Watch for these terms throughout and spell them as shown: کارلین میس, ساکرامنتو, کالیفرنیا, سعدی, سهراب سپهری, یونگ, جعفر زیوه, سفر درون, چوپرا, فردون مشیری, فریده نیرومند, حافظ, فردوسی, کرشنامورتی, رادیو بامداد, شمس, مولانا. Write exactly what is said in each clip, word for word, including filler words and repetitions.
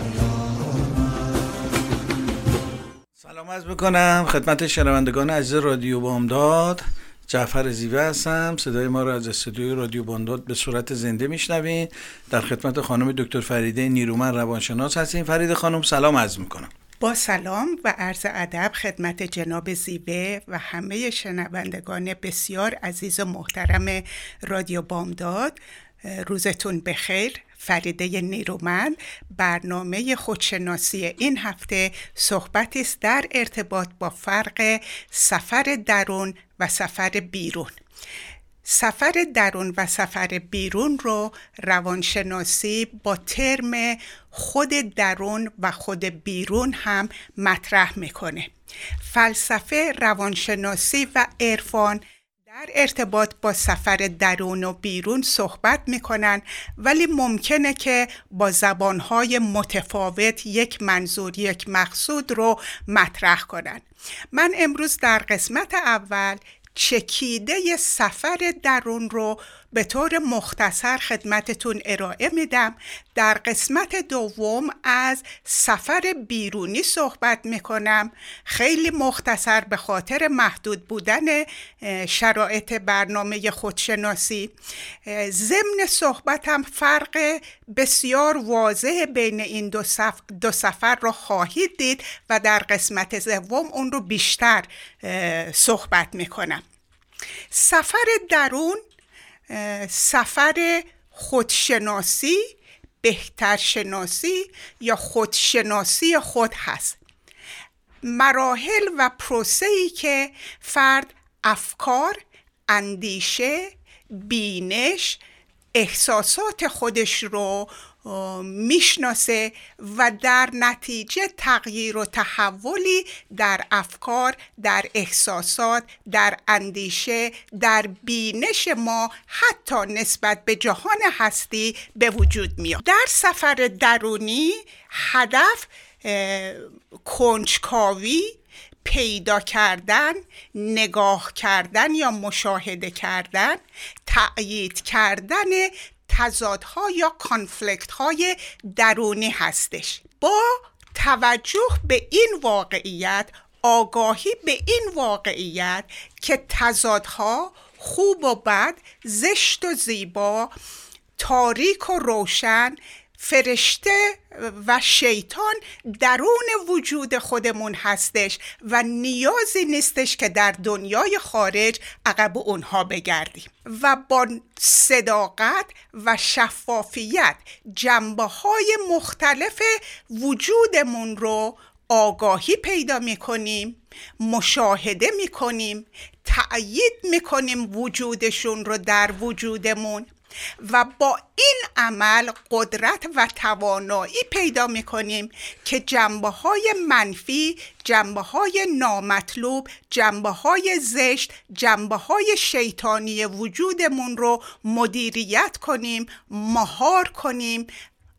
یار من. سلام عرض میکنم خدمت شنوندگان عزیز رادیو بامداد. جعفر زیوه هستم. صدای ما را از استودیوی رادیو بامداد به صورت زنده میشنوین. در خدمت خانم دکتر فریده نیرومند روانشناس هستیم. فریده خانم سلام عرض میکنم. با سلام و عرض ادب خدمت جناب زیوه و همه شنوندگان بسیار عزیز و محترم رادیو بامداد، روزتون بخیر. فریده نیرومند، برنامه خودشناسی این هفته صحبتی است در ارتباط با فرق سفر درون و سفر بیرون. سفر درون و سفر بیرون رو روانشناسی با ترم خود درون و خود بیرون هم مطرح میکنه. فلسفه، روانشناسی و عرفان در ارتباط با سفر درون و بیرون صحبت میکنن، ولی ممکنه که با زبانهای متفاوت یک منظور، یک مقصود رو مطرح کنن. من امروز در قسمت اول چکیده سفر درون رو به طور مختصر خدمتتون ارائه میدم. در قسمت دوم از سفر بیرونی صحبت میکنم، خیلی مختصر به خاطر محدود بودن شرایط برنامه خودشناسی. ضمن صحبتم فرق بسیار واضح بین این دو سفر, دو سفر رو خواهید دید و در قسمت سوم اون رو بیشتر صحبت میکنم. سفر درون سفر خودشناسی، بهترشناسی یا خودشناسی خود هست. مراحل و پروسه‌ای که فرد افکار، اندیشه، بینش، احساسات خودش رو میشناسه و در نتیجه تغییر و تحولی در افکار، در احساسات، در اندیشه، در بینش ما حتی نسبت به جهان هستی به وجود میاد. در سفر درونی هدف کنجکاوی، پیدا کردن، نگاه کردن یا مشاهده کردن، تأیید کردن تضادها یا کانفلیکت‌های درونی هستش. با توجه به این واقعیت، آگاهی به این واقعیت که تضادها، خوب و بد، زشت و زیبا، تاریک و روشن، فرشته و شیطان درون وجود خودمون هستش و نیازی نیستش که در دنیای خارج عقب اونها بگردیم و با صداقت و شفافیت جنبه‌های مختلف وجودمون رو آگاهی پیدا می‌کنیم، مشاهده می‌کنیم، تأیید می‌کنیم وجودشون رو در وجودمون و با این عمل قدرت و توانایی پیدا می‌کنیم که جنبه‌های منفی، جنبه‌های نامطلوب، جنبه‌های زشت، جنبه‌های شیطانی وجودمون رو مدیریت کنیم، مهار کنیم،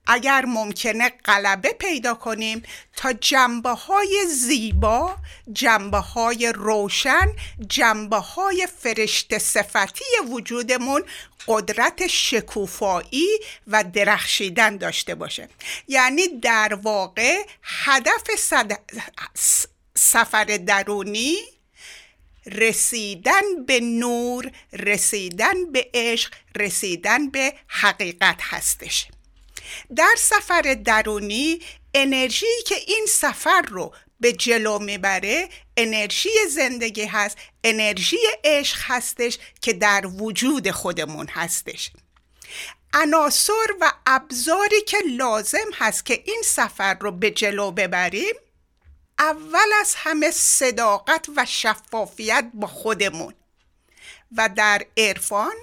اگر ممکنه غلبه پیدا کنیم تا جنبه‌های زیبا، جنبه‌های روشن، جنبه‌های فرشته صفتی وجودمون قدرت شکوفایی و درخشیدن داشته باشه. یعنی در واقع هدف صد... سفر درونی رسیدن به نور، رسیدن به عشق، رسیدن به حقیقت هستش. در سفر درونی انرژی که این سفر رو به جلو میبره انرژی زندگی هست، انرژی عشق هستش که در وجود خودمون هستش. عناصر و ابزاری که لازم هست که این سفر رو به جلو ببریم، اول از همه صداقت و شفافیت با خودمون و در عرفان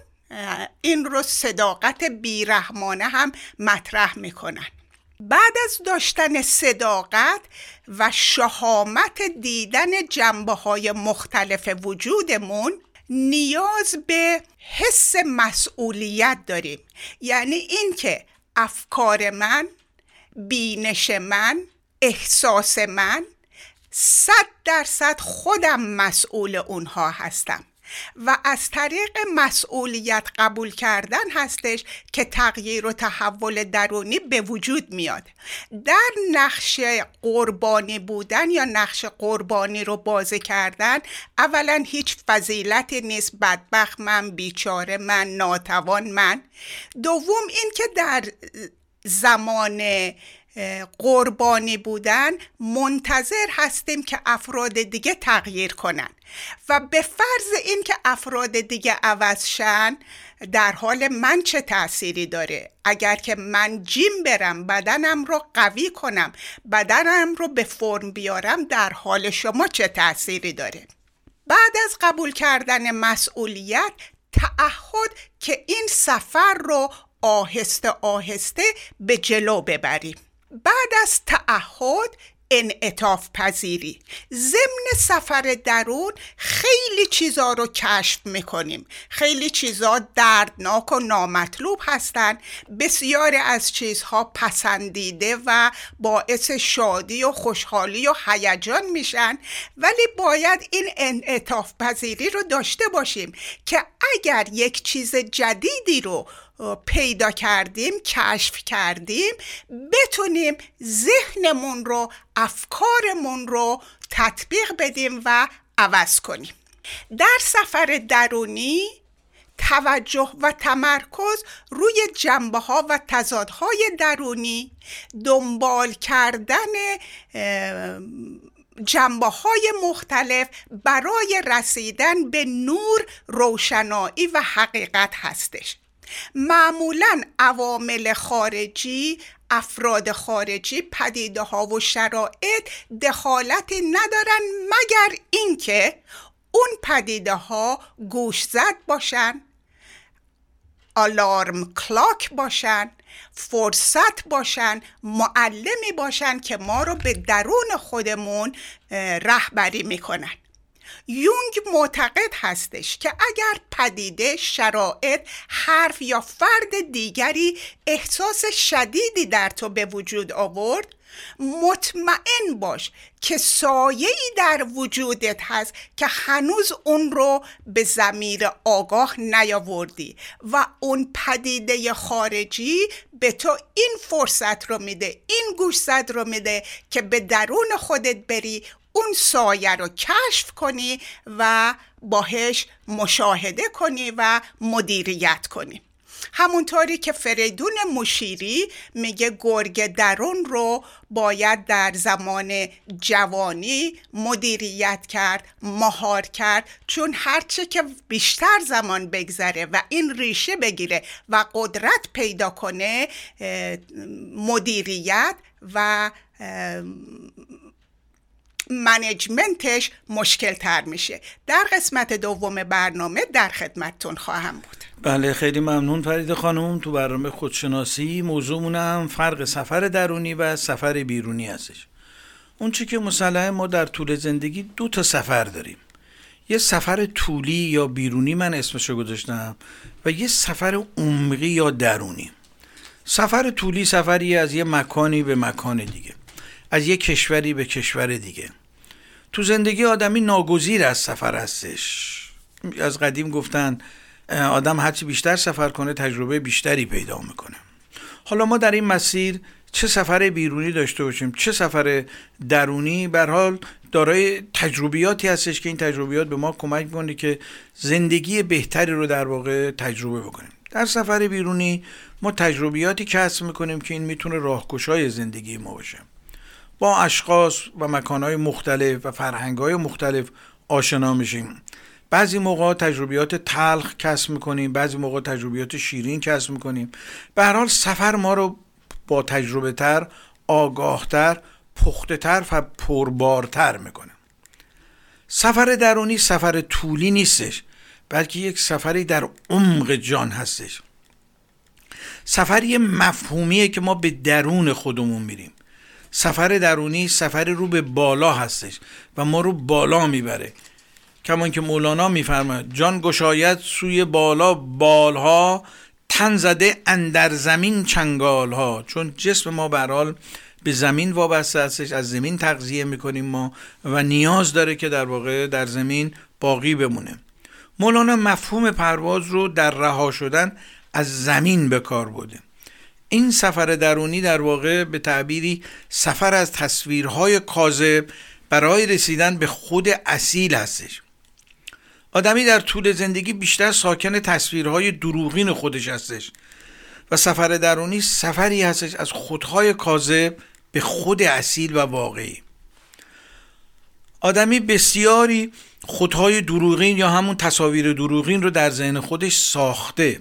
این رو صداقت بیرحمانه هم مطرح میکنن. بعد از داشتن صداقت و شهامت دیدن جنبه‌های مختلف وجودمون نیاز به حس مسئولیت داریم. یعنی اینکه افکار من، بینش من، احساس من صد درصد خودم مسئول اونها هستم و از طریق مسئولیت قبول کردن هستش که تغییر و تحول درونی به وجود میاد. در نقش قربانی بودن یا نقش قربانی رو بازی کردن اولا هیچ فضیلتی نیست. بدبخت من، بیچاره من، ناتوان من. دوم این که در زمان قربانی بودن منتظر هستیم که افراد دیگه تغییر کنن و به فرض این که افراد دیگه عوض شن در حال من چه تأثیری داره؟ اگر که من جیم برم، بدنم رو قوی کنم، بدنم رو به فرم بیارم، در حال شما چه تأثیری داره؟ بعد از قبول کردن مسئولیت، تعهد که این سفر رو آهسته آهسته به جلو ببریم. بعد از تعهد، انعطاف پذیری. ضمن سفر درون خیلی چیزا رو کشف میکنیم. خیلی چیزا دردناک و نامطلوب هستن، بسیاری از چیزها پسندیده و باعث شادی و خوشحالی و هیجان میشن، ولی باید این انعطاف پذیری رو داشته باشیم که اگر یک چیز جدیدی رو پیدا کردیم، کشف کردیم، بتونیم ذهنمون رو، افکارمون رو تطبیق بدیم و عوض کنیم. در سفر درونی توجه و تمرکز روی جنبه‌ها و تضادهای درونی، دنبال کردن جنبه‌های مختلف برای رسیدن به نور، روشنایی و حقیقت هستش. معمولاً عوامل خارجی، افراد خارجی، پدیده ها و شرایط دخالتی ندارن مگر اینکه اون پدیده ها گوشزد باشن، آلارم کلاک باشن، فرصت باشن، معلمی باشن که ما رو به درون خودمون رهبری میکنن. یونگ معتقد هستش که اگر پدیده، شرایط، حرف یا فرد دیگری احساس شدیدی در تو به وجود آورد، مطمئن باش که سایه‌ای در وجودت هست که هنوز اون رو به ضمیر آگاه نیاوردی و اون پدیده خارجی به تو این فرصت رو میده، این گوشزد رو میده که به درون خودت بری، اون سایه رو کشف کنی و باهش مشاهده کنی و مدیریت کنی. همونطوری که فردون مشیری میگه گرگ درون رو باید در زمان جوانی مدیریت کرد، مهار کرد، چون هرچه که بیشتر زمان بگذره و این ریشه بگیره و قدرت پیدا کنه، مدیریت و منیجمنتش مشکل تر میشه. در قسمت دوم برنامه در خدمتتون خواهم بود. بله، خیلی ممنون فریده خانم. تو برنامه خودشناسی موضوعمون هم فرق سفر درونی و سفر بیرونی هستش. اون چی که مسلمه ما در طول زندگی دو تا سفر داریم، یه سفر طولی یا بیرونی من اسمشو گذاشتم و یه سفر عمقی یا درونی. سفر طولی سفری از یه مکانی به مکان دیگه، از یک کشوری به کشور دیگه. تو زندگی آدمی ناگزیر از سفر هستش. از قدیم گفتن آدم هرچی بیشتر سفر کنه تجربه بیشتری پیدا میکنه. حالا ما در این مسیر چه سفر بیرونی داشته باشیم چه سفر درونی، به هر حال دارای تجربیاتی هستش که این تجربیات به ما کمک میکنه که زندگی بهتری رو در واقع تجربه بکنیم. در سفر بیرونی ما تجربیاتی کسب میکنیم که این میتونه راهگشای زندگی ما باشه. با اشخاص و مکانهای مختلف و فرهنگهای مختلف آشنا میشیم. بعضی موقع تجربیات تلخ کسب میکنیم، بعضی موقع تجربیات شیرین کسب میکنیم. به هر حال سفر ما رو با تجربه تر، آگاه تر، پخته تر و پربارتر میکنه. سفر درونی سفر طولی نیستش، بلکه یک سفری در عمق جان هستش. سفر یه مفهومیه که ما به درون خودمون میریم. سفر درونی سفر رو به بالا هستش و ما رو بالا میبره، کمان که مولانا میفرماید جان گشاید سوی بالا بالها، تن زده اندر زمین چنگالها. چون جسم ما به هر حال به زمین وابسته هستش، از زمین تغذیه میکنیم ما و نیاز داره که در واقع در زمین باقی بمونه. مولانا مفهوم پرواز رو در رها شدن از زمین به کار برده. این سفر درونی در واقع به تعبیری سفر از تصویرهای کاذب برای رسیدن به خود اصیل هستش. آدمی در طول زندگی بیشتر ساکن تصویرهای دروغین خودش هستش و سفر درونی سفری هستش از خودهای کاذب به خود اصیل و واقعی. آدمی بسیاری خودهای دروغین یا همون تصاویر دروغین رو در ذهن خودش ساخته.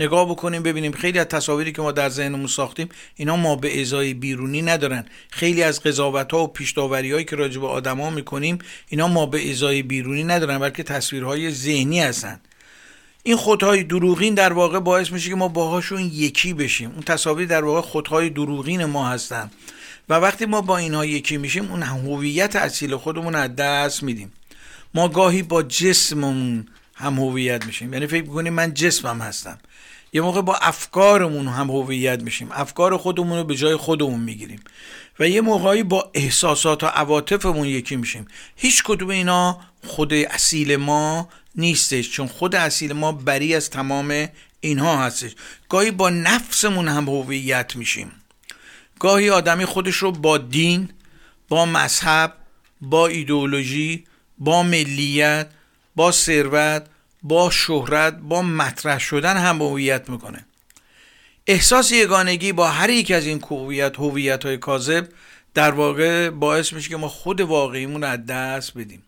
نگاه بکنیم ببینیم خیلی از تصاویری که ما در ذهنمون ساختیم اینا ما به ازای بیرونی ندارن. خیلی از قضاوت‌ها و پیش‌داوری‌هایی که راجع به آدم‌ها می‌کنیم اینا ما به ازای بیرونی ندارن، بلکه تصویرهای ذهنی هستن. این خودهای دروغین در واقع باعث میشه که ما باهاشون یکی بشیم. اون تصاویر در واقع خودهای دروغین ما هستن و وقتی ما با اینها یکی میشیم اون هویت اصیل خودمون از دست میدیم. ما گاهی با جسممون هم هویت میشیم، یعنی فکر می‌کنیم من جسمم هستم. یه موقع با افکارمون هم هویت میشیم، افکار خودمون رو به جای خودمون میگیریم و یه موقعی با احساسات و عواطفمون یکی میشیم. هیچ کدوم اینا خود اصیل ما نیستش، چون خود اصیل ما بری از تمام اینها هستش. گاهی با نفسمون هم هویت میشیم. گاهی آدمی خودش رو با دین، با مذهب، با ایدئولوژی، با ملیت، با ثروت، با شهرت، با مطرح شدن هم هویت میکنه. احساس یگانگی با هر یک از این هویت هویت های کاذب در واقع باعث میشه که ما خود واقعیمون رو از دست بدیم.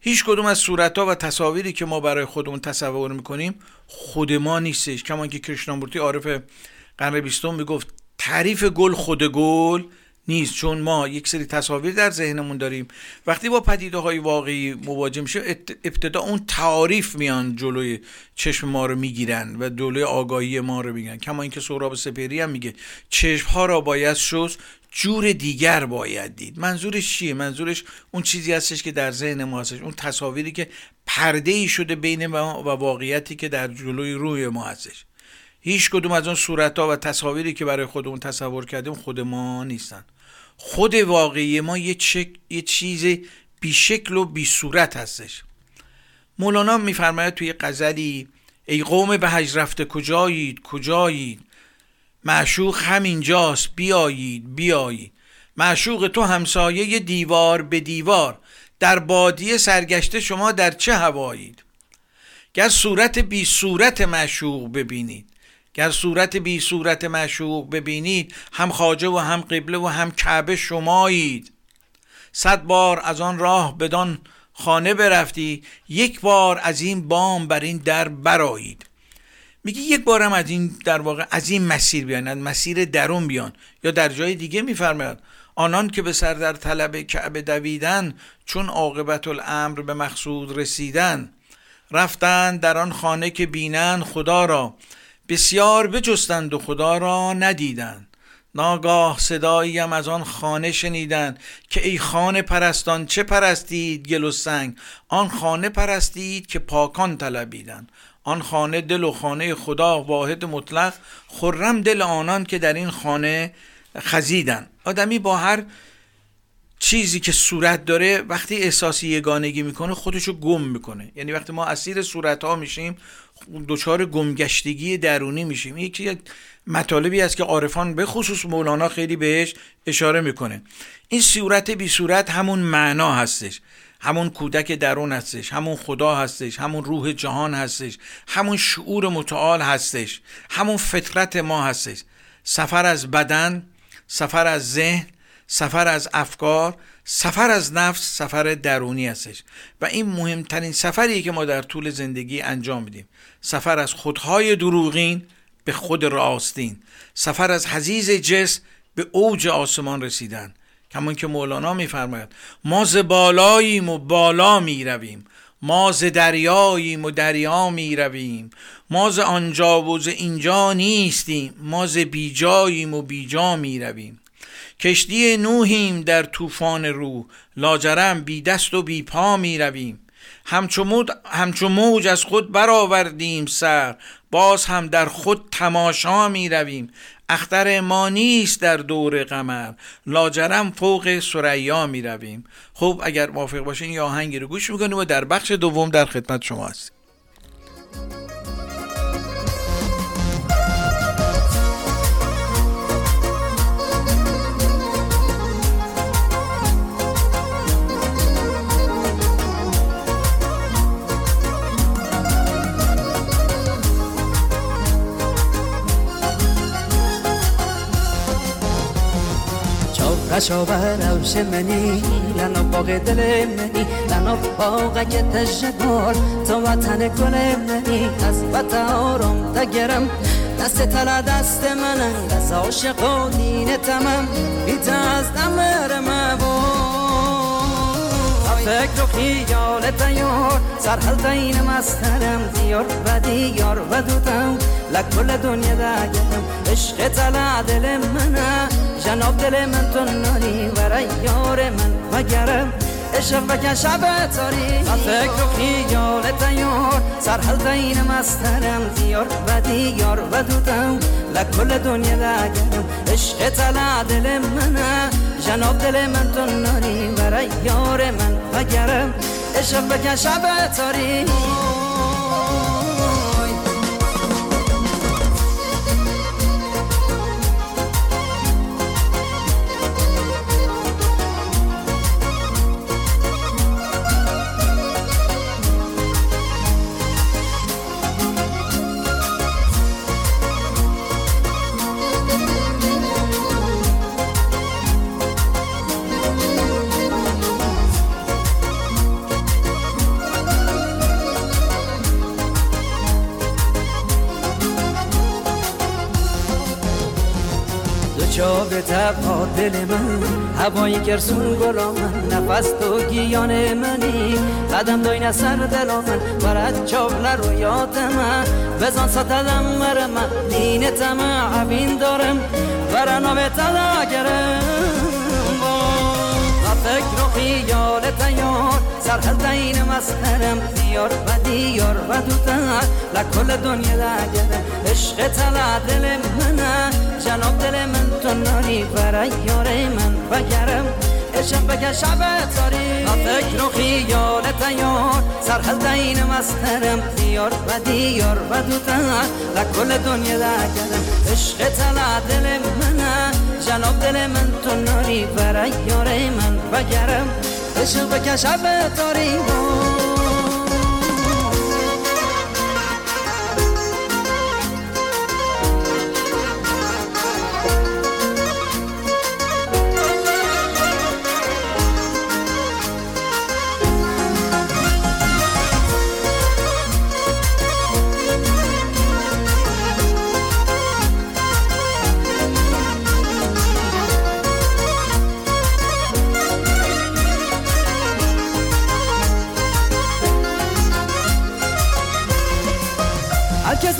هیچ کدوم از صورت‌ها و تصاویری که ما برای خودمون تصور میکنیم خود ما نیستش. کمان که کرشنامورتی عارف قرن بیستم میگفت تعریف گل خود گل نیست، چون ما یک سری تصاویر در ذهنمون داریم. وقتی با پدیده‌های واقعی مواجه میشه ابتدا اون تعاریف میان جلوی چشم ما رو میگیرن و جلوی آگاهی ما رو میگیرن. کما اینکه سهراب سپهری هم میگه چشم‌ها را باید شست، جور دیگر باید دید. منظورش چیه؟ منظورش اون چیزی هستش که در ذهن ما هستش، اون تصاویری که پرده‌ای شده بین ما و واقعیتی که در جلوی روی ما هستش. هیچ کدوم از اون صورت‌ها و تصاویری که برای خودمون تصور کردیم خود ما نیستن. خود واقعی ما یه, چک، یه چیز بی شکل و بی صورت هستش. مولانا میفرماید توی غزلی ای قوم به حج رفته کجایید کجایید، معشوق همینجاست بیایید بیایید. معشوق تو همسایه دیوار به دیوار، در بادیه سرگشته شما در چه هوایید. گر صورت بی صورت معشوق ببینید، گر صورت بی صورت معشوق ببینید، هم خواجه و هم قبله و هم کعبه شمایید. صد بار از آن راه بدان خانه برفتی، یک بار از این بام بر این در برآیید. میگه یک بار هم از این در واقع از این مسیر بیان، از مسیر درون بیان. یا در جای دیگه میفرماید آنان که به سر در طلب کعبه دویدن، چون عاقبت الامر به مقصود رسیدن. رفتن در آن خانه که بینن خدا را، بسیار بجستند و خدا را ندیدند. ناگاه صدایی هم از آن خانه شنیدند، که ای خانه پرستان چه پرستید گل و سنگ. آن خانه پرستید که پاکان طلبیدند، آن خانه دل و خانه خدا واحد مطلق. خرم دل آنان که در این خانه خزیدند. آدمی با هر چیزی که صورت داره وقتی احساسی یگانگی میکنه خودشو گم میکنه. یعنی وقتی ما اسیر صورت ها میشیم دوچار گمگشتگی درونی میشیم. یکی مطالبی است که عارفان به خصوص مولانا خیلی بهش اشاره میکنه. این صورت بی صورت همون معنا هستش، همون کودک درون هستش، همون خدا هستش، همون روح جهان هستش، همون شعور متعال هستش، همون فطرت ما هستش. سفر از بدن، سفر از ذهن، سفر از افکار، سفر از نفس، سفر درونی هستش و این مهمترین سفریه که ما در طول زندگی انجام میدیم. سفر از خودهای دروغین به خود راستین، سفر از حضیض جسم به اوج آسمان رسیدن. کمان که مولانا میفرماید ما ز بالاییم و بالا میرویم، ما ز دریاییم و دریا می رویم، ما ز آنجا و ز اینجا نیستیم، ما ز بی جاییم و بی جا می رویم. کشتی نوحیم در طوفان روح، لاجرم بی دست و بی پا می رویم. همچو موج از خود برآوردیم سر، باز هم در خود تماشا می رویم. اختر ما نیست در دور قمر، لاجرم فوق ثریا می رویم. خب اگر موافق باشین یا آهنگی رو گوش میکنیم و در بخش دوم در خدمت شما هستیم. شاور عوش منی لنا باغ دل منی لنا باغ که تجبار تو وطن گل منی از وطن آرام دگرم دست تلا دست منم دست عاشق و دین تمام بیت از دمر مبار فکر و خیال دیار سرحل دین مسترم دیار و دیار و دوتم لکل دنیا دگرم عشق تلا دل منم جناب دل من تو نالی برای یار من وگرم عشق بکن شب تاری من فکر و خیال دیار سرحل دینم استرم دیار و دیار و دودم لکل دنیا لگرم عشق تلع دل منه جناب دل من تو نالی برای یار من وگرم عشق بکن شب تاری تبا دل من هوای گرسون گلا من نفس تو گیان منی قدم دوی نسر دلا من برد چابله رو یاد من بزن ساتدم مره من دین تمه عبین دارم برنا به تلاگرم فکر و خیال تیار سرحل دینم استرم دیار و دیار و دوتر لکل دنیا لگرم عشق تلع دل منه جناب دل من تو ناری برای یار من وگرم عشق بگه شب تاری فکر و خیال تیار سرحل دینم استرم دیار و دیار و دوتر لکل دنیا لگرم عشق تلع دل منه جناب دل من تو ناری برای یار من وگرم عشق بکن شب تاری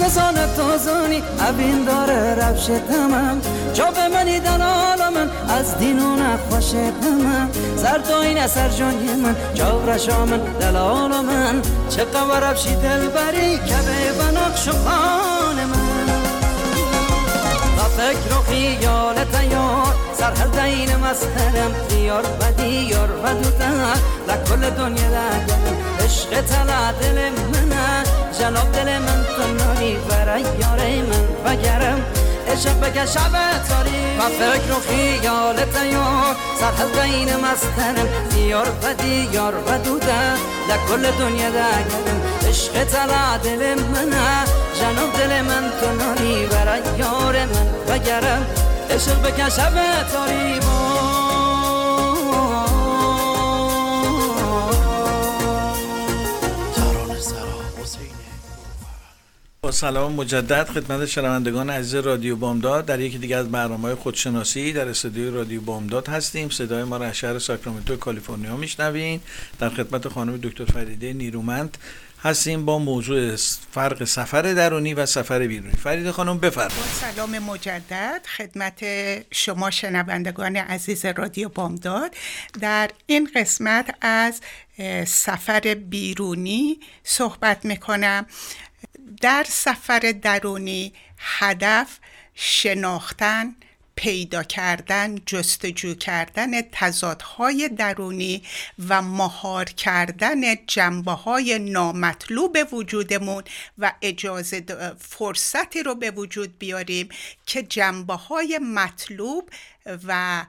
نسانه تازانی عبین داره روش تمام جاب منی در عالمم از دینونه خوش تمام سر داینه سر جانی من جاب رشامن دل عالمم چه قوه روشی دل بری کبه بناقش و خانمم فکر و خیال تیار سرحل دینم استرم دیار و دیار و دوتر لکل دنیا لگرم عشق تلع دل منه جناب دل من تو ناری برای یار من وگرم عشق بگه شب تاری من فکر و خیال تیار سرحل دینم استرم دیار و دیار و دوتر لکل دنیا لگرم عشق تلع دل منه جناب دل من تو ناری برای یار من وگرم عشق بکن شب تاری با سلام مجدد خدمت شنوندگان عزیز رادیو بامداد در یکی دیگر از برنامه‌های خودشناسی در استودیو رادیو بامداد هستیم. صدای ما را از شهر ساکرامنتو کالیفرنیا میشنوین. در خدمت خانم دکتر فریده نیرومند هستیم با موضوع فرق سفر درونی و سفر بیرونی. فریده خانم بفرمایید. با سلام مجدد خدمت شما شنوندگان عزیز رادیو بامداد. در این قسمت از سفر بیرونی صحبت می‌کنم. در سفر درونی هدف شناختن، پیدا کردن، جستجو کردن تضادهای درونی و مهار کردن جنبه‌های نامطلوب وجودمون و اجازه فرصتی رو به وجود بیاریم که جنبه‌های مطلوب و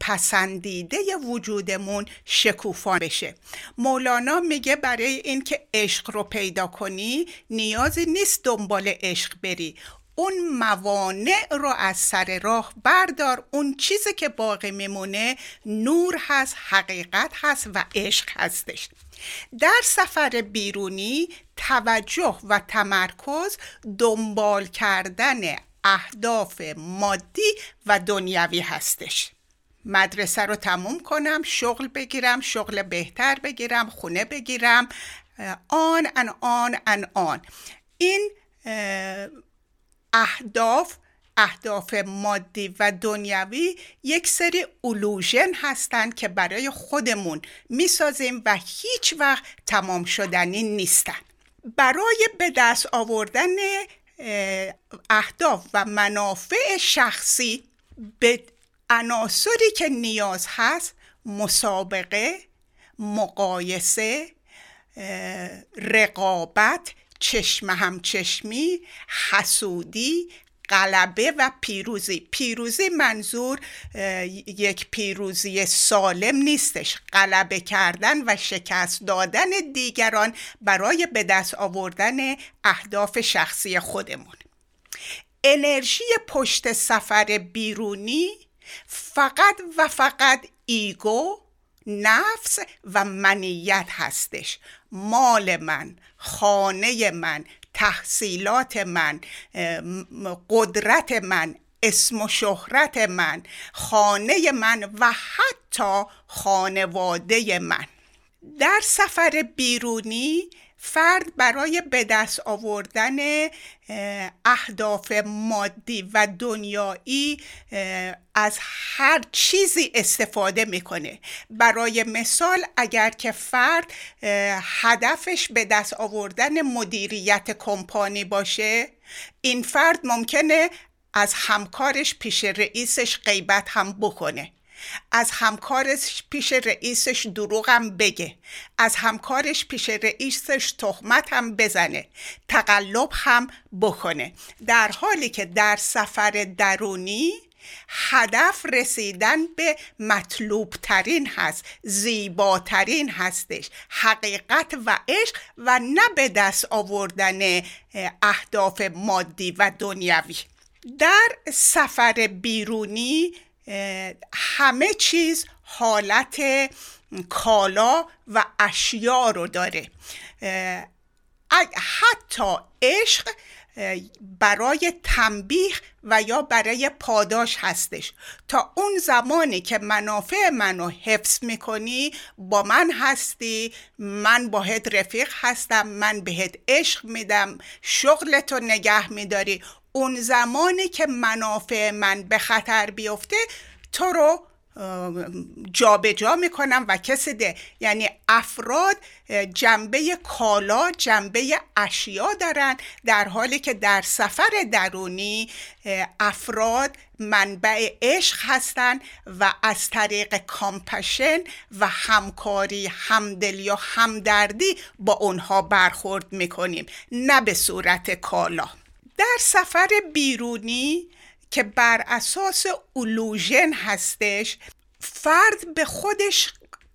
پسندیده وجودمون شکوفا بشه. مولانا میگه برای این که عشق رو پیدا کنی نیازی نیست دنبال عشق بری، اون موانع رو از سر راه بردار. اون چیزی که باقی میمونه نور هست، حقیقت هست و عشق هستش. در سفر بیرونی توجه و تمرکز دنبال کردن اهداف مادی و دنیوی هستش. مدرسه رو تموم کنم، شغل بگیرم، شغل بهتر بگیرم، خونه بگیرم، آن ان آن ان آن. این اهداف اهداف مادی و دنیوی یک سری اولوژن هستن که برای خودمون میسازیم و هیچ وقت تمام شدنی نیستن. برای به دست آوردن اهداف و منافع شخصی به عناصری که نیاز هست مسابقه، مقایسه، رقابت، چشم همچشمی، حسودی، غلبه و پیروزی. پیروزی منظور یک پیروزی سالم نیستش. غلبه کردن و شکست دادن دیگران برای به دست آوردن اهداف شخصی خودمون. انرژی پشت سفر بیرونی فقط و فقط ایگو، نفس و منیت هستش. مال من، خانه من، تحصیلات من، قدرت من، اسم و شهرت من، خانه من و حتی خانواده من. در سفر بیرونی فرد برای به دست آوردن اهداف مادی و دنیایی از هر چیزی استفاده میکنه. برای مثال اگر که فرد هدفش به دست آوردن مدیریت کمپانی باشه، این فرد ممکنه از همکارش پیش رئیسش غیبت هم بکنه، از همکارش پیش رئیسش دروغم بگه، از همکارش پیش رئیسش تهمت هم بزنه، تقلب هم بکنه. در حالی که در سفر درونی هدف رسیدن به مطلوب ترین هست، زیباترین هستش، حقیقت و عشق و نه به دست آوردن اهداف مادی و دنیوی. در سفر بیرونی همه چیز حالت کالا و اشیا رو داره. حتی عشق برای تنبیه و یا برای پاداش هستش. تا اون زمانی که منافع منو حفظ میکنی، با من هستی، من باهت رفیق هستم، من بهت عشق میدم، شغلتو نگه میداری، اون زمانی که منافع من به خطر بیفته تو رو جا به جا میکنم و کسی ده. یعنی افراد جنبه کالا، جنبه اشیا دارن، در حالی که در سفر درونی افراد منبع عشق هستن و از طریق کامپشن و همکاری، همدلی یا همدردی با اونها برخورد میکنیم، نه به صورت کالا. در سفر بیرونی که بر اساس اولوژن هستش، فرد به خودش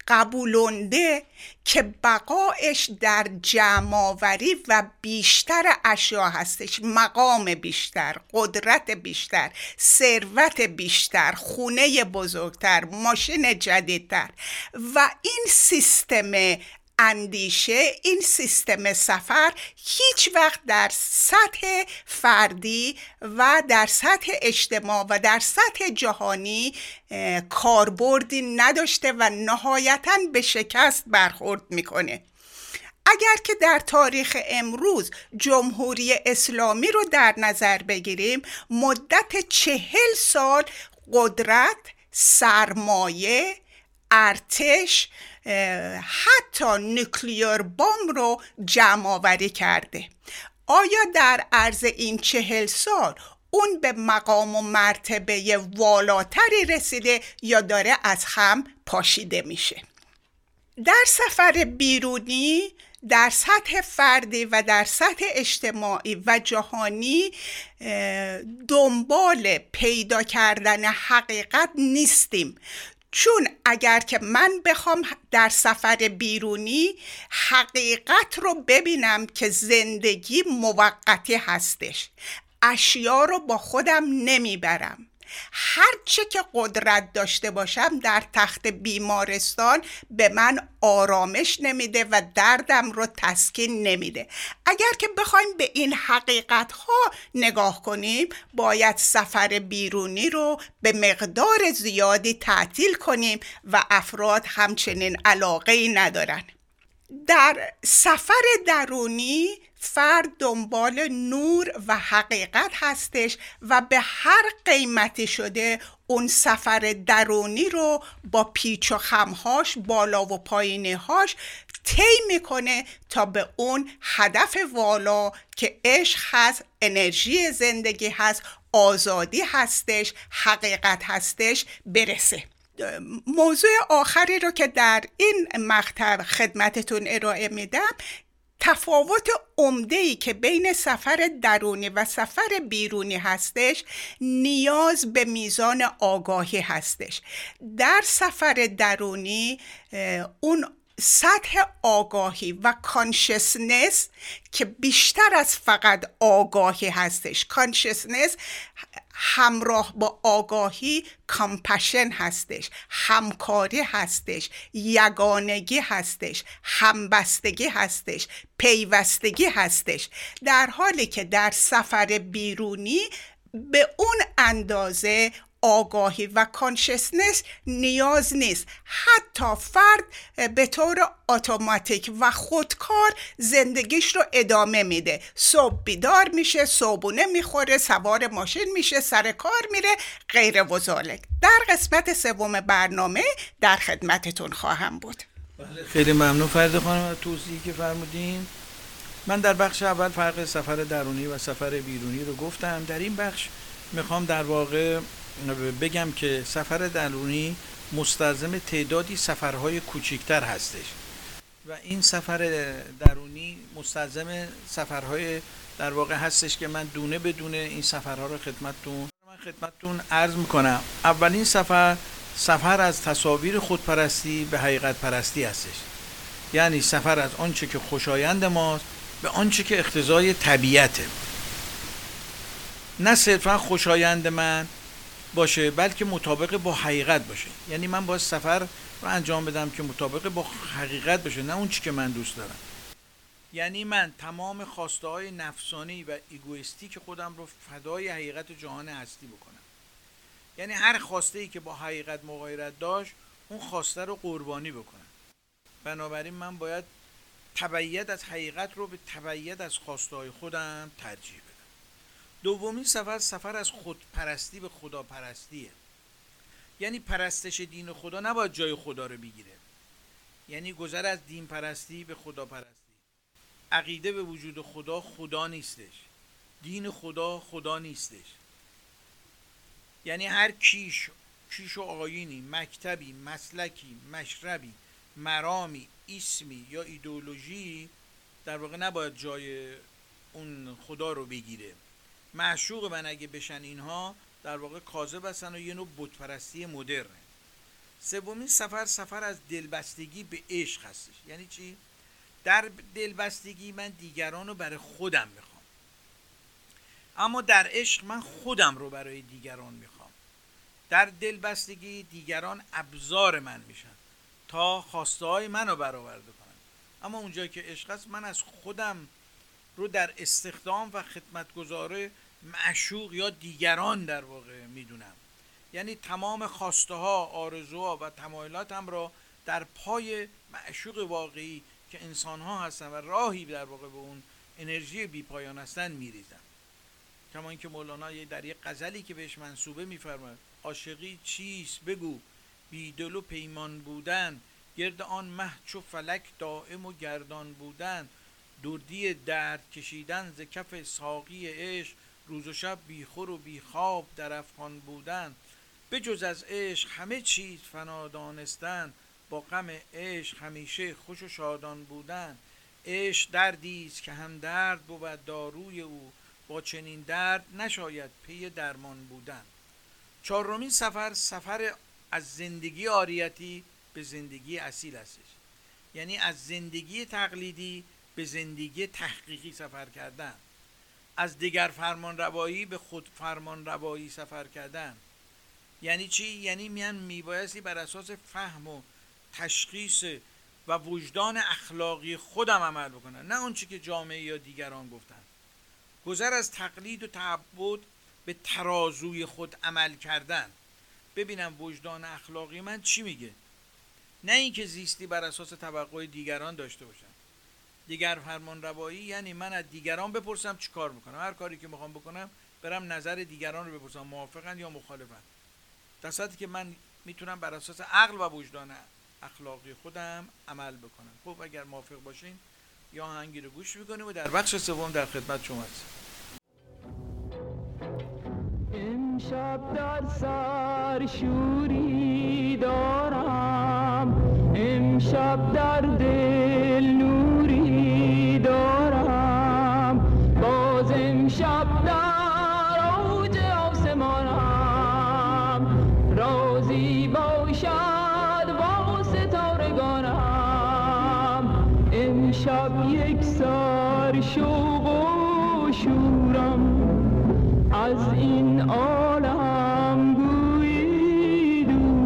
قبولنده که بقایش در جمع‌آوری و بیشتر اشیا هستش. مقام بیشتر، قدرت بیشتر، ثروت بیشتر، خونه بزرگتر، ماشین جدیدتر و این سیستم اندیشه، این سیستم سفر هیچ وقت در سطح فردی و در سطح اجتماع و در سطح جهانی کاربردی نداشته و نهایتاً به شکست برخورد میکنه. اگر که در تاریخ امروز جمهوری اسلامی رو در نظر بگیریم، مدت چهل سال قدرت، سرمایه، ارتش، حتی نوکلیر بمب رو جمع‌آوری کرده. آیا در عرض این چهل سال اون به مقام و مرتبه والاتری رسیده یا داره از هم پاشیده میشه؟ در سفر بیرونی، در سطح فردی و در سطح اجتماعی و جهانی دنبال پیدا کردن حقیقت نیستیم، چون اگر که من بخوام در سفر بیرونی حقیقت رو ببینم که زندگی موقتی هستش، اشیا رو با خودم نمیبرم. هرچه که قدرت داشته باشم در تخت بیمارستان به من آرامش نمیده و دردم رو تسکین نمیده. اگر که بخوایم به این حقیقت ها نگاه کنیم، باید سفر بیرونی رو به مقدار زیادی تعطیل کنیم و افراد همچنین علاقه‌ای ندارن. در سفر درونی فرد دنبال نور و حقیقت هستش و به هر قیمتی شده اون سفر درونی رو با پیچ و خمهاش، بالا و پایینهاش طی میکنه تا به اون هدف والا که عشق هست، انرژی زندگی هست، آزادی هستش، حقیقت هستش برسه. موضوع آخری رو که در این مقطع خدمتتون ارائه میدم، تفاوت عمده‌ای که بین سفر درونی و سفر بیرونی هستش، نیاز به میزان آگاهی هستش. در سفر درونی اون سطح آگاهی و کانشسنس که بیشتر از فقط آگاهی هستش، کانشسنس همراه با آگاهی کامپشن هستش، همکاری هستش، یگانگی هستش، همبستگی هستش، پیوستگی هستش، در حالی که در سفر بیرونی به اون اندازه آگاهی و کانشسنس نیاز نیست. حتی فرد به طور اتوماتیک و خودکار زندگیش رو ادامه میده. صبح بیدار میشه، صبحونه میخوره، سوار ماشین میشه، سر کار میره، غیر و ذالک. در قسمت سوم برنامه در خدمتتون خواهم بود. خیلی ممنون فریده خانم از توضیحی که فرمودین. من در بخش اول فرق سفر درونی و سفر بیرونی رو گفتم. در این بخش میخوام در واقع بگم که سفر درونی مستلزم تعدادی سفرهای کوچکتر هستش و این سفر درونی مستلزم سفرهای در واقع هستش که من دونه بدونه این سفرها رو خدمتتون من خدمتتون عرض میکنم. اولین سفر، سفر از تصاویر خودپرستی به حقیقت پرستی هستش، یعنی سفر از آنچه که خوشایند ماست به آنچه که اقتضای طبیعته، نه صرفا خوشایند من باشه بلکه مطابق با حقیقت باشه. یعنی من باید سفر رو انجام بدم که مطابق با حقیقت باشه، نه اون چی که من دوست دارم. یعنی من تمام خواسته های نفسانی و ایگویستی که خودم رو فدای حقیقت جهان هستی بکنم. یعنی هر خواسته ای که با حقیقت مغایرت داشت اون خواسته رو قربانی بکنم. بنابراین من باید تبعیت از حقیقت رو به تبعیت از خواسته های خودم ترجیح بدم. دومین سفر، سفر از خودپرستی به خداپرستیه. یعنی پرستش دین خدا نباید جای خدا رو بگیره، یعنی گذر از دین پرستی به خداپرستی. عقیده به وجود خدا خدا نیستش، دین خدا خدا نیستش. یعنی هر کیش کیش و آیینی، مکتبی، مسلکی، مشربی، مرامی، اسمی یا ایدئولوژی در واقع نباید جای اون خدا رو بگیره. معشوق من اگه بشن اینها در واقع کاذب هستن و یه نوع بت پرستی مدرن. سومین سفر، سفر از دلبستگی به عشق هستش. یعنی چی؟ در دلبستگی من دیگران رو برای خودم میخوام، اما در عشق من خودم رو برای دیگران میخوام. در دلبستگی دیگران ابزار من میشن تا خواسته های من رو برآورده کنن. اما اونجایی که عشق است من از خودم رو در استخدام و خدمتگزاره معشوق یا دیگران در واقع میدونم، یعنی تمام خواسته ها، آرزوها و تمایلاتم را در پای معشوق واقعی که انسان ها هستن و راهی در واقع به اون انرژی بی پایان هستن میریزم. کما اینکه مولانا در یک غزلی که بهش منسوبه میفرماید عاشقی چیست بگو بی دل و پیمان بودن، گرد آن مه چو فلک دائم و گردان بودن، دردی درد کشیدن ز کف ساقی عشق، روز و شب بیخور و بیخواب در افغان بودن، بجز از عشق همه چیز فنا دانستن، با غم عشق همیشه خوش و شادان بودن، عشق دردی است که هم درد بود داروی او، با چنین درد نشاید پی درمان بودن. چهارمین سفر، سفر از زندگی عاریتی به زندگی اصیل هستش، یعنی از زندگی تقلیدی به زندگی تحقیقی سفر کردن، از دیگر فرمان روایی به خود فرمان روایی سفر کردن. یعنی چی؟ یعنی میان میبایستی بر اساس فهم و تشخیص و وجدان اخلاقی خودم عمل بکنم، نه اون چی که جامعه یا دیگران گفتن. گذر از تقلید و تعبد به ترازوی خود عمل کردن، ببینم وجدان اخلاقی من چی میگه، نه اینکه زیستی بر اساس توقع دیگران داشته باشم. دیگر فرمان روایی یعنی من از دیگران بپرسم چی کار میکنم، هر کاری که میخوام بکنم برم نظر دیگران رو بپرسم، موافقن یا مخالفن، در صورتی که من میتونم بر اساس عقل و وجدان اخلاقی خودم عمل بکنم. خب اگر موافق باشین یا آهنگی رو گوش میکنیم و در بخش سوم در خدمت شما هستیم. امشب در سر شوری دارم، امشب در دل نوری دارم، باز امشب در اوج آسمانم، روزی باشد با ستارگانم، امشب یک سر شوق و شورم، از این عالم گویی دورم.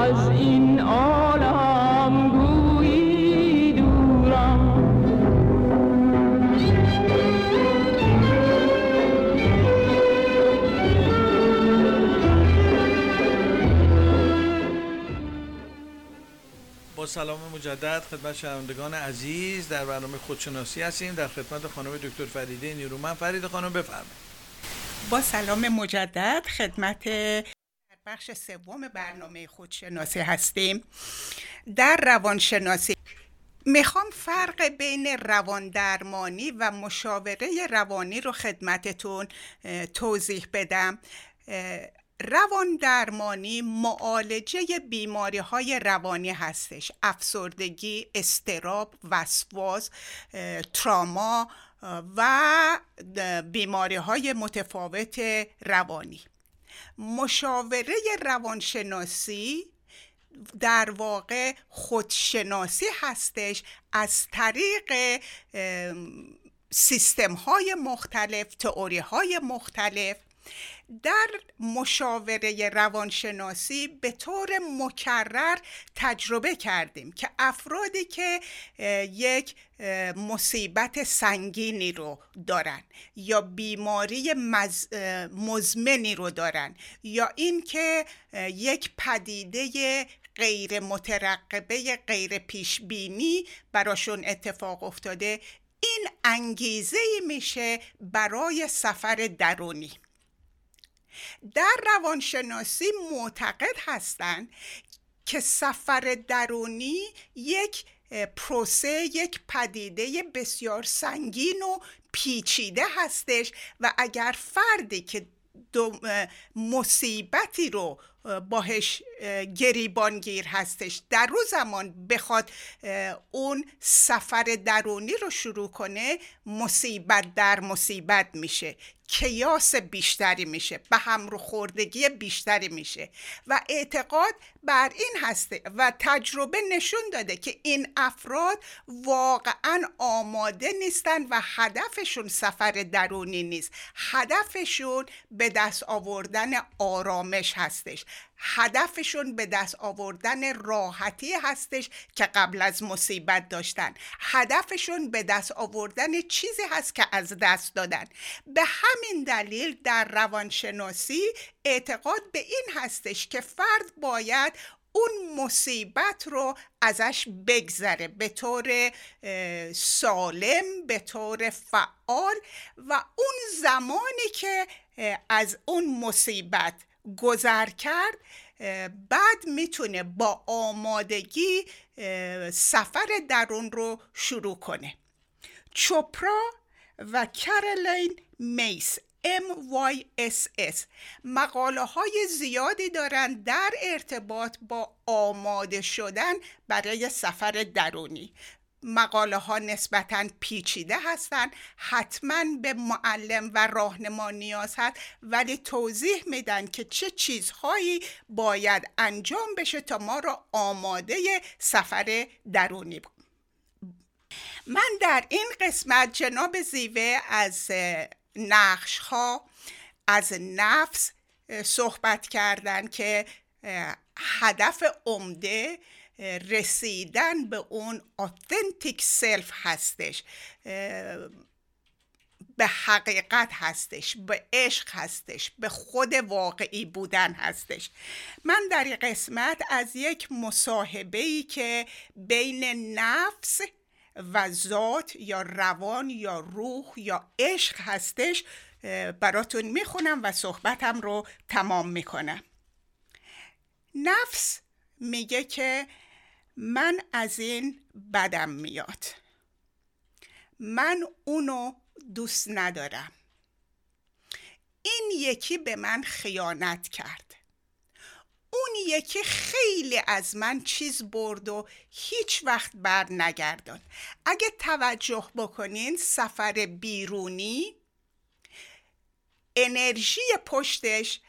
از این عالم گویی دورم. با سلام مجدد خدمت شنوندگان عزیز، در برنامه خودشناسی هستیم. در خدمت خانم دکتر فریده نیرومند. فرید خانم بفرمایید. با سلام مجدد خدمت بخش سوم برنامه خودشناسی هستیم. در روانشناسی میخوام فرق بین رواندرمانی و مشاوره روانی رو خدمتتون توضیح بدم. رواندرمانی معالجه بیماری های روانی هستش، افسردگی، اضطراب، وسواس، تراما و بیماری های متفاوت روانی. مشاوره روانشناسی در واقع خودشناسی هستش از طریق سیستم های مختلف، تئوری های مختلف. در مشاوره روانشناسی به طور مکرر تجربه کردیم که افرادی که یک مصیبت سنگینی رو دارن یا بیماری مز... مزمنی رو دارن یا این که یک پدیده غیر مترقبه، غیر پیشبینی براشون اتفاق افتاده، این انگیزه‌ای میشه برای سفر درونی. در روانشناسی معتقد هستند که سفر درونی یک پروسه، یک پدیده بسیار سنگین و پیچیده هستش و اگر فردی که مصیبتی رو باهش گریبانگیر هستش در اون زمان بخواد اون سفر درونی رو شروع کنه، مصیبت در مصیبت میشه، کیاس بیشتری میشه، به هم خوردگی بیشتری میشه و اعتقاد بر این هسته و تجربه نشون داده که این افراد واقعا آماده نیستن و هدفشون سفر درونی نیست، هدفشون به دست آوردن آرامش هستش، هدفشون به دست آوردن راحتی هستش که قبل از مصیبت داشتن، هدفشون به دست آوردن چیزی هست که از دست دادن. به همین دلیل در روانشناسی اعتقاد به این هستش که فرد باید اون مصیبت رو ازش بگذره به طور سالم، به طور فعال و اون زمانی که از اون مصیبت گذر کرد بعد میتونه با آمادگی سفر درون رو شروع کنه. چوپرا و کارلین میس ام وای اس اس مقاله های زیادی دارن در ارتباط با آماده شدن برای سفر درونی. مقاله ها نسبتاً پیچیده هستند، حتماً به معلم و راهنما نیاز هست، ولی توضیح میدن که چه چیزهایی باید انجام بشه تا ما را آماده سفر درونی بود. من در این قسمت جناب زیوه از نقش ها، از نفس صحبت کردن که هدف عمده رسیدن به اون authentic self هستش، به حقیقت هستش، به عشق هستش، به خود واقعی بودن هستش. من در این قسمت از یک مصاحبه‌ای که بین نفس و ذات یا روان یا روح یا عشق هستش براتون میخونم و صحبتم رو تمام میکنم. نفس میگه که من از این بدم میاد، من اونو دوست ندارم، این یکی به من خیانت کرد، اون یکی خیلی از من چیز برد و هیچ وقت بر نگردان. اگه توجه بکنین سفر بیرونی انرژی پشتش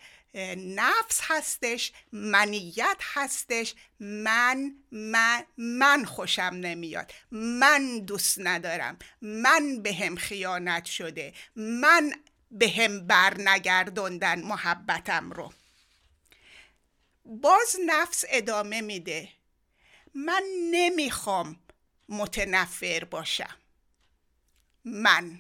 نفس هستش، منیت هستش، من من من خوشم نمیاد، من دوست ندارم، من به هم خیانت شده، من به هم برنگردوندن محبتم رو. باز نفس ادامه میده من نمیخوام متنفر باشم، من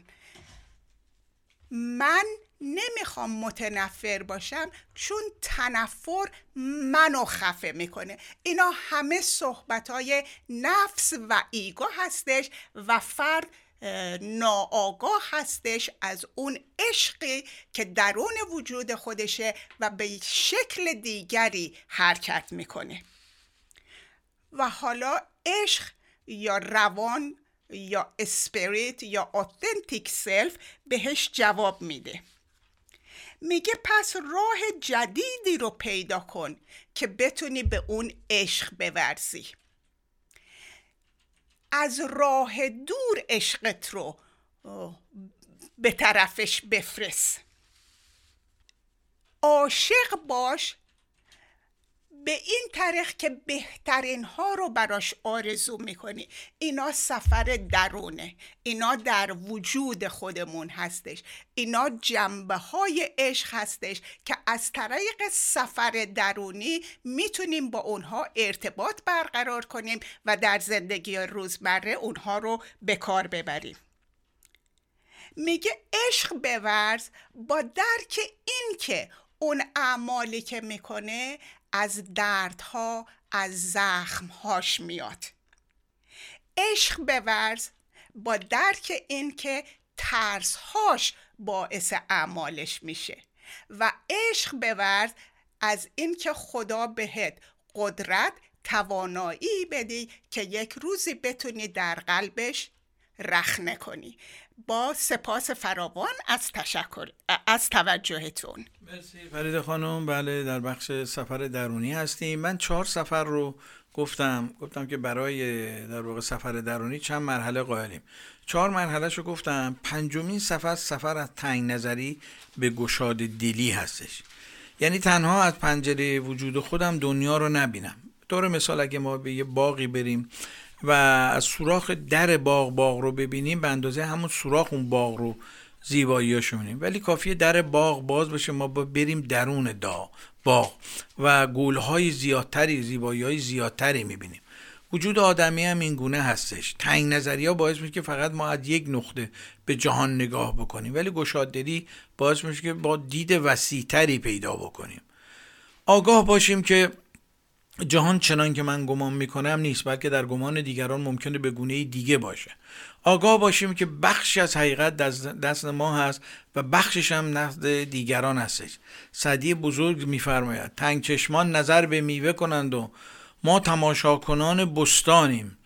من نمیخوام متنفر باشم چون تنفر منو خفه میکنه. اینا همه صحبتهای نفس و ایگو هستش و فرد ناآگاه هستش از اون عشقی که درون وجود خودشه و به شکل دیگری حرکت میکنه. و حالا عشق یا روان یا اسپریت یا اوتنتیک سلف بهش جواب میده، میگه پس راه جدیدی رو پیدا کن که بتونی به اون عشق بورزی، از راه دور عشقت رو به طرفش بفرست، عاشق باش به این طرح که بهترین ها رو براش آرزو میکنی. اینا سفر درونه، اینا در وجود خودمون هستش، اینا جنبه های عشق هستش که از طریق سفر درونی میتونیم با اونها ارتباط برقرار کنیم و در زندگی روزمره اونها رو به کار ببریم. میگه عشق بورز با درک این که اون اعمالی که میکنه از دردها، از زخمهاش میاد. عشق بورز با درک این که ترسهاش باعث اعمالش میشه و عشق بورز از این که خدا بهت قدرت، توانایی بدی که یک روزی بتونی در قلبش رخنه کنی. با سپاس فراوان از تشکر از توجهتون. مرسی فریده خانم. بله در بخش سفر درونی هستیم. من چهار سفر رو گفتم گفتم که برای در واقع سفر درونی چند مرحله قائلیم. چهار مرحله شو گفتم. پنجمین سفر سفر از تنگ نظری به گشاد دلی هستش، یعنی تنها از پنجره وجود خودم دنیا رو نبینم. طور مثال اگه ما به یه باغی بریم و از سوراخ در باغ باغ رو ببینیم، به اندازه همون سوراخ اون باغ رو زیباییاشو می‌بینیم، ولی کافیه در باغ باز بشه ما بریم درون دا باغ و گل‌های زیادتری، زیبایی‌های زیادتری می‌بینیم. وجود آدمی هم این گونه هستش. تنگ نظری‌ها باعث میشه که فقط ما از یک نقطه به جهان نگاه بکنیم، ولی گشاددلی باعث میشه که با دید وسیع‌تری پیدا بکنیم. آگاه باشیم که جهان چنان که من گمان میکنم نیست، بلکه در گمان دیگران ممکنه به گونه دیگه باشه. آگاه باشیم که بخشی از حقیقت دست ما هست و بخشش هم دست دیگران هستش. سعدی بزرگ میفرماید تنگ چشمان نظر به میوه کنند و ما تماشاکنان بستانیم،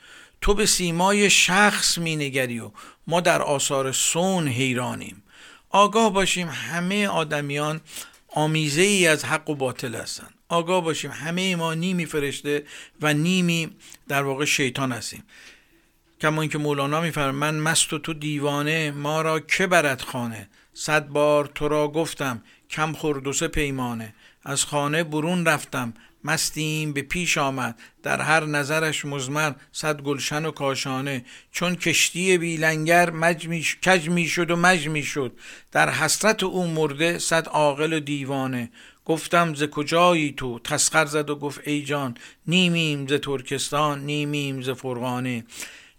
تو به سیمای شخص مینگری و ما در آثار صنع حیرانیم. آگاه باشیم همه آدمیان آمیزه ای از حق و باطل هستند. آگاه باشیم همه ما نیمی فرشته و نیمی در واقع شیطان هستیم. کما اینکه مولانا میفرماید من مست و تو دیوانه، ما را که برد خانه، صد بار تو را گفتم کم خور دو سه پیمانه. از خانه برون رفتم مستیم به پیش آمد، در هر نظرش مزمر صد گلشن و کاشانه. چون کشتی بی لنگر کج می شد و مج می شد، در حسرت او مرده صد عاقل و دیوانه. گفتم ز کجایی تو، تسخر زد و گفت ای جان، نیمیم ز ترکستان، نیمیم ز فرغانه،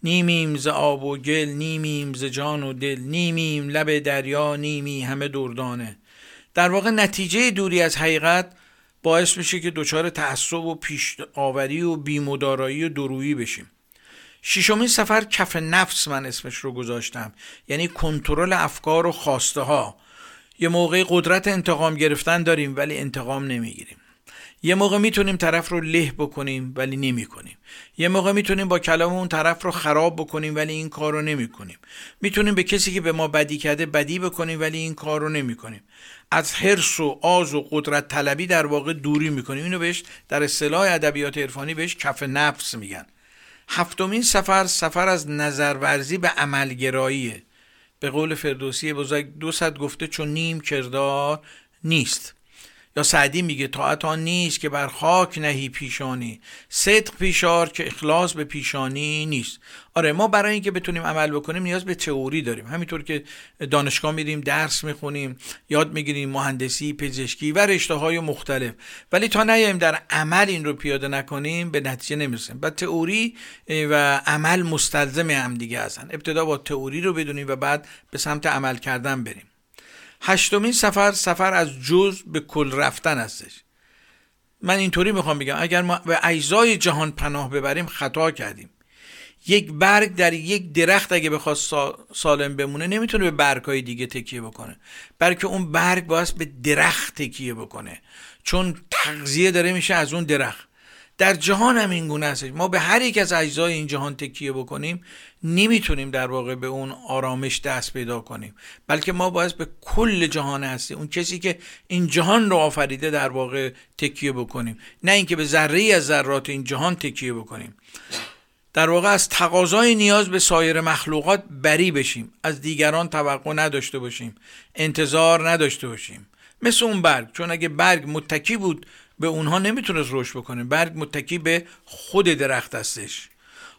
نیمیم ز آب و گل، نیمیم ز جان و دل، نیمیم لب دریا، نیمی همه دردانه. در واقع نتیجه دوری از حقیقت باعث میشه که دچار تعصب و پیش آوری و بی‌مدارایی و دورویی بشیم. ششمین سفر کف نفس من اسمش رو گذاشتم، یعنی کنترل افکار و خواسته ها. یه موقع قدرت انتقام گرفتن داریم ولی انتقام نمیگیریم. یه موقع میتونیم طرف رو له بکنیم ولی نمیکنیم. یه موقع میتونیم با کلام اون طرف رو خراب بکنیم ولی این کار رو نمیکنیم. میتونیم به کسی که به ما بدی کرده بدی بکنیم ولی این کار رو نمیکنیم. از حرص و آز و قدرت طلبی در واقع دوری میکنیم. اینو بهش در اصطلاح ادبیات عرفانی بهش کف نفس میگن. هفتمین سفر سفر از نظرورزی به عملگراییه. به قول فردوسی بزرگ دو صد گفته چون نیم کردار نیست، یا سعدی میگه طاعت آن نیست که بر خاک نهی پیشانی، صدق پیشار که اخلاص به پیشانی نیست. آره، ما برای اینکه بتونیم عمل بکنیم نیاز به تئوری داریم. همینطور که دانشگاه میریم، درس میخونیم، یاد میگیریم، مهندسی، پزشکی و رشته‌های مختلف، ولی تا نیایم در عمل این رو پیاده نکنیم به نتیجه نمیرسیم. و تئوری و عمل مستلزم هم دیگه هستن. ابتدا با تئوری رو بدونیم و بعد به سمت عمل کردن بریم. هشتمین سفر، سفر از جزء به کل رفتن هستش. من اینطوری میخوام بگم اگر ما به اجزای جهان پناه ببریم خطا کردیم. یک برگ در یک درخت اگه بخواد سالم بمونه نمیتونه به برگ‌های دیگه تکیه بکنه، بلکه اون برگ باید به درخت تکیه بکنه، چون تغذیه داره میشه از اون درخت. در جهان هم این گونه است. ما به هر یک از اجزای این جهان تکیه بکنیم نمیتونیم در واقع به اون آرامش دست پیدا کنیم، بلکه ما باید به کل جهان هستی، اون کسی که این جهان رو آفریده در واقع تکیه بکنیم، نه اینکه به ذره‌ای از ذرات این جهان تکیه بکنیم. در واقع از تقاضای نیاز به سایر مخلوقات بری بشیم، از دیگران توقع نداشته باشیم، انتظار نداشته باشیم. مثل اون برگ، چون اگه برگ متکی بود به اونها نمیتونست رشد بکنه. برگ متکی به خود درخت هستش.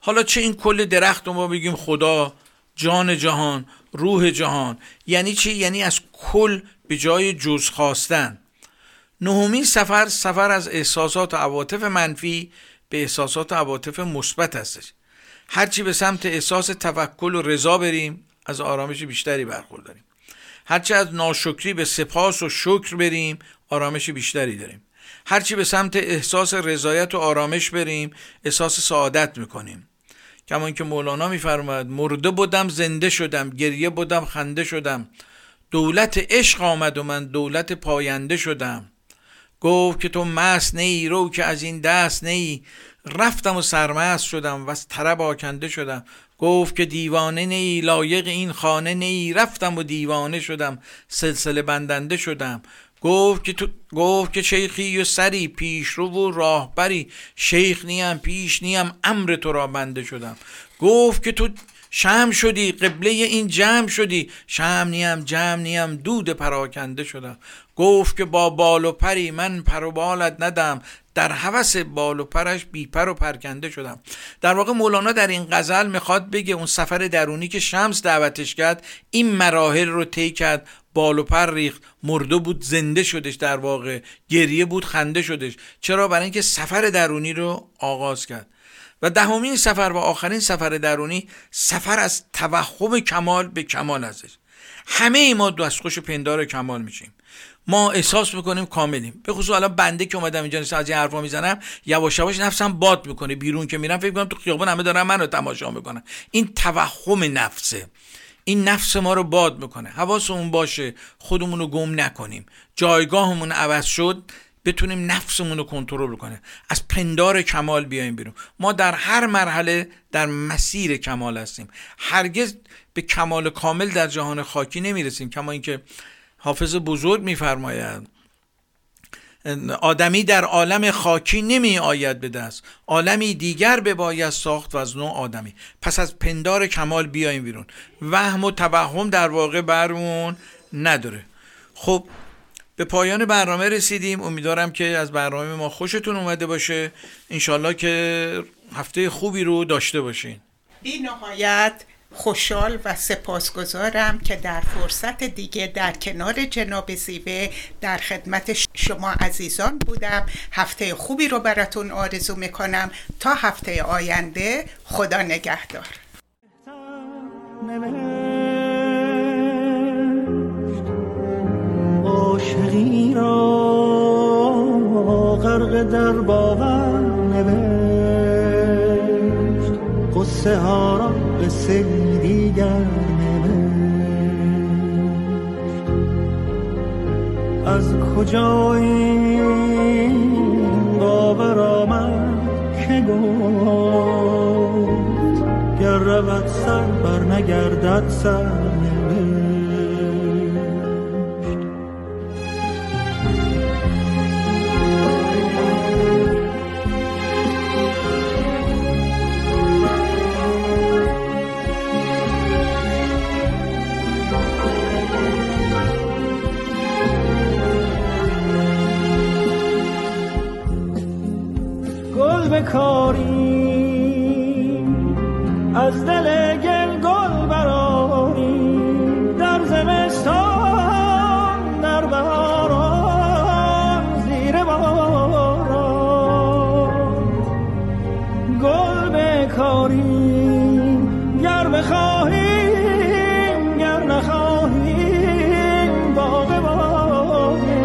حالا چه این کل درخت رو ما بگیم خدا، جان جهان، روح جهان، یعنی چی؟ یعنی از کل به جای جز خواستن. نهمین سفر، سفر از احساسات و عواطف منفی به احساسات و عواطف مثبت هستش. هرچی به سمت احساس توکل و رضا بریم از آرامش بیشتری برخورداریم، هرچی از ناشکری به سپاس و شکر بریم آرامش بیشتری داریم، هرچی به سمت احساس رضایت و آرامش بریم احساس سعادت میکنیم. کما اینکه مولانا میفرماید مرده بودم زنده شدم، گریه بودم خنده شدم، دولت عشق آمد و من دولت پاینده شدم. گفت که تو مست نی، رو که از این دست نی، رفتم و سرمست شدم و از طرب آکنده شدم. گفت که دیوانه نی، لایق این خانه نی، رفتم و دیوانه شدم، سلسله بندنده شدم. گفت که تو گفت که شیخی و سری، پیش رو و راهبری، شیخ نیم پیش نیم، امر تو را بنده شدم. گفت که تو شمع شدی، قبله این جمع شدی، شمع نیم جمع نیم، دود پراکنده شدم. گفت که با بال و پری، من پر و بالت ندم، در هوس بال و پرش بی پر و پرکنده شدم. در واقع مولانا در این غزل میخواد بگه اون سفر درونی که شمس دعوتش کرد این مراحل رو طی کرد. بال و پر ریخت، مرده بود زنده شدش، در واقع گریه بود خنده شدش. چرا؟ برای اینکه سفر درونی رو آغاز کرد. و دهمین سفر و آخرین سفر درونی، سفر از توهم کمال به کمال هستش. همه ما دستخوش پندار کمال میشیم. ما احساس میکنیم کاملیم. به خصوص الان بنده که اومدم اینجا نشستم از این حرفا میزنم، یواش یواش نفسم باد میکنه. بیرون که میرم فکر میکنم تو خیابون همه دارن منو تماشا میکنن. این توهم نفسه. این نفس ما رو باد میکنه. حواسمون باشه خودمون رو گم نکنیم. جایگاهمون عوض شد بتونیم نفسمون رو کنترل کنیم. از پندار کمال بیایم بیرون. ما در هر مرحله در مسیر کمال هستیم. هرگز به کمال کامل در جهان خاکی نمیرسیم. کما اینکه حافظ بزرگ میفرماید آدمی در عالم خاکی نمی آید به دست، عالمی دیگر بباید ساخت و از نوع آدمی. پس از پندار کمال بیایم بیرون. وهم و توهم در واقع برمون نداره. خب به پایان برنامه رسیدیم. امیدوارم که از برنامه ما خوشتون اومده باشه. انشالله که هفته خوبی رو داشته باشین. بی نهایت خوشحال و سپاسگزارم که در فرصت دیگه در کنار جناب زیوه در خدمت شما عزیزان بودم. هفته خوبی رو براتون آرزو میکنم. تا هفته آینده، خدا نگهدار. عاشقی را غرق در باور نوشت، قصه ها را قصه دیگر نوشت. از کجا این باور آمد که گفت گر رود سر بر نگردد سر؟ کاریم، از دل گل گل براریم، در زمستان در بهاران زیر باران گل بکاریم، گر بخواهیم گر نخواهیم باقی باقی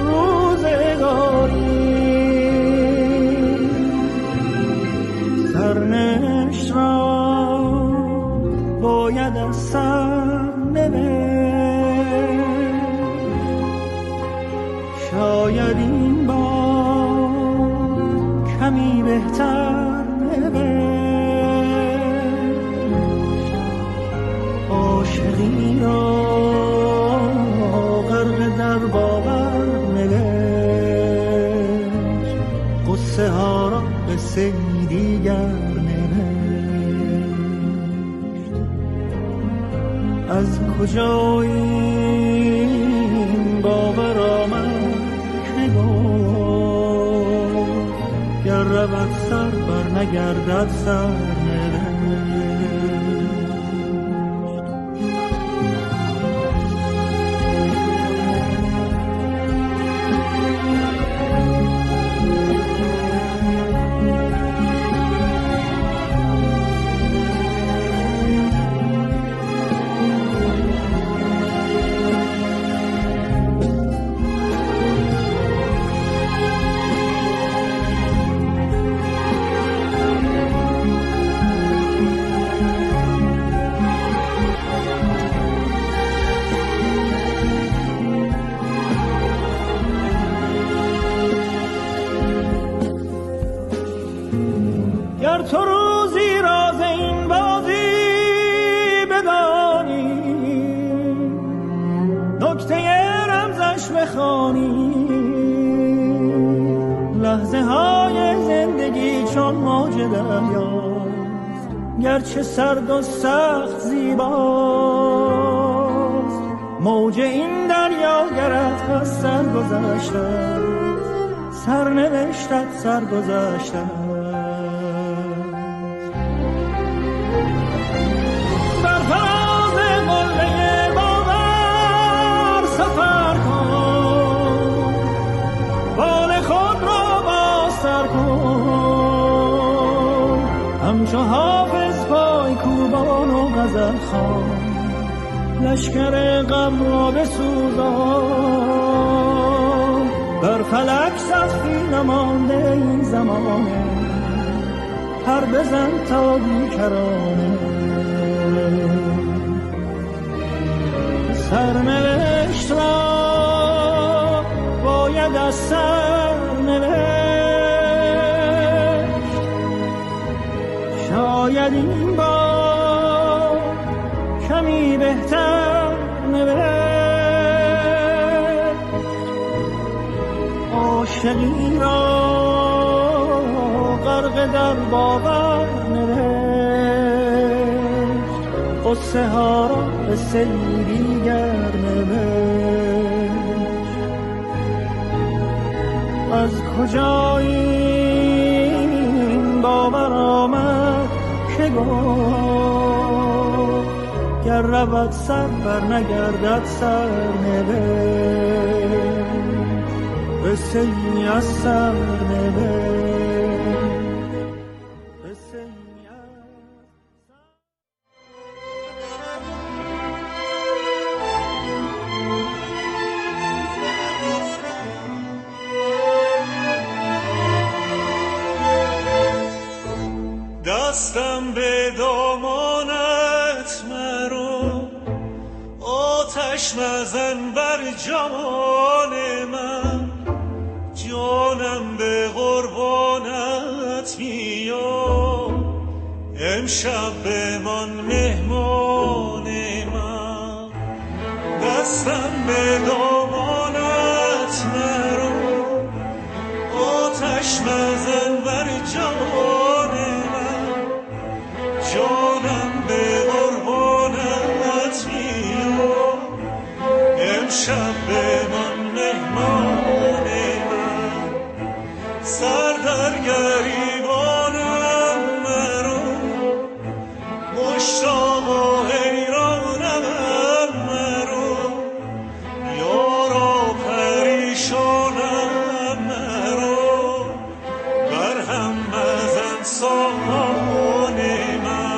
روزگاریم، سرنشت را باید از سر نوشت، شاید این بار کمی بهتر نوشت، عاشقی را غرق در باور نوشت، قصه ها را قصه دیگر نوشت. از کجا این باور آمد که گفت گر رود سر بر نگردد سر؟ گرچه سرد و سخت زیباست، موج این دریا گرت از سر گذشت، سرنوشتت سر گذشت. بر فراز قله باور سفر کن، بال خود را باز سر کن، همچو حافظ پای کوبان و غزل خوان، لشکر غم را بسوزان، بر فلک سختی نمانده این زمانه، پر بزن تا بیکرانه، سرنوشت را باید از سر نوشت، شاید این بار کمی بهتر نوشت، عاشقی را غرق در باور نوشت، قصه ها را به سیری گر نوشت. از کجا این باور آمد که گفت گر رود سر بر نگردد سر نوشت، به سیری از سر نوشت. دستم به دامانت مرو، آتش نزن بر جان من، جانم به قربانت میام، امشب بمان مهمان من. دستم به دامانت مرو، آتش نزن بر جان، جانم به قربانت میام، امشب بمان مهمان من. سر در گریبان مرو مشتاق و حیرانم مرو یارا پریشانم مرو برهم بزن سامانی من.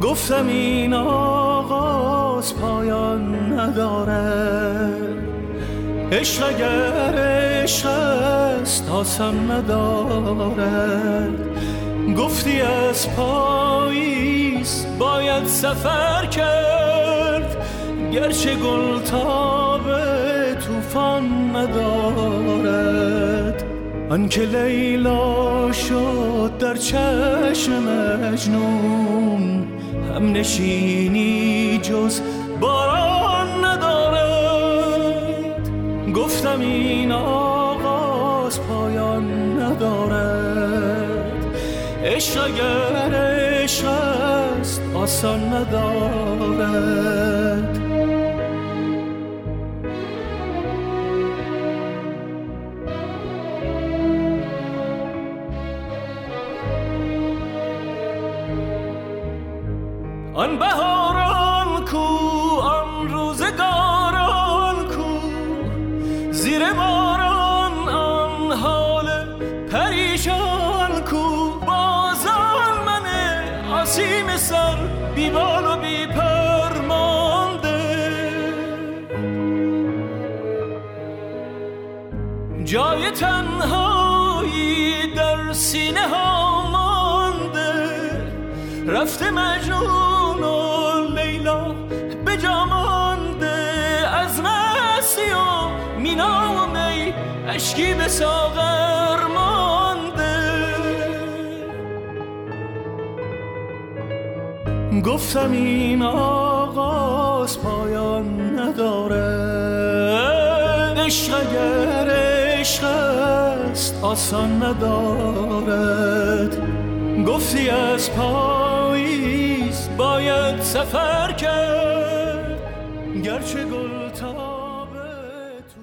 گفتم این آغاز پایان ندارد، عشق اگر عشق است آسم ندارد. گفتی از پاییز باید سفر کرد، گرچه گل تاب طوفان ندارد. آن که لیلا شد در چشم مجنون، هم نشینی جز باران ندارد. گفتم این آغاز پایان ندارد، عشق اگر عشق است آسان ندارد. آن بهاران کو، آن روزگاران کو، زیر باران آن حال پریشان کو. بازان من آسیم سر بی بال و بی پر مانده، جای تنهایی در سینه ها مانده. رفته مجنون لیلا به جا مانده، از مسی اشکی به ساغر مانده. گفتم این آغاز پایان نداره، عشق اگر عشق است آسان ندارد. گفتی از پاییز باید سفر کرد، گرچه گل تا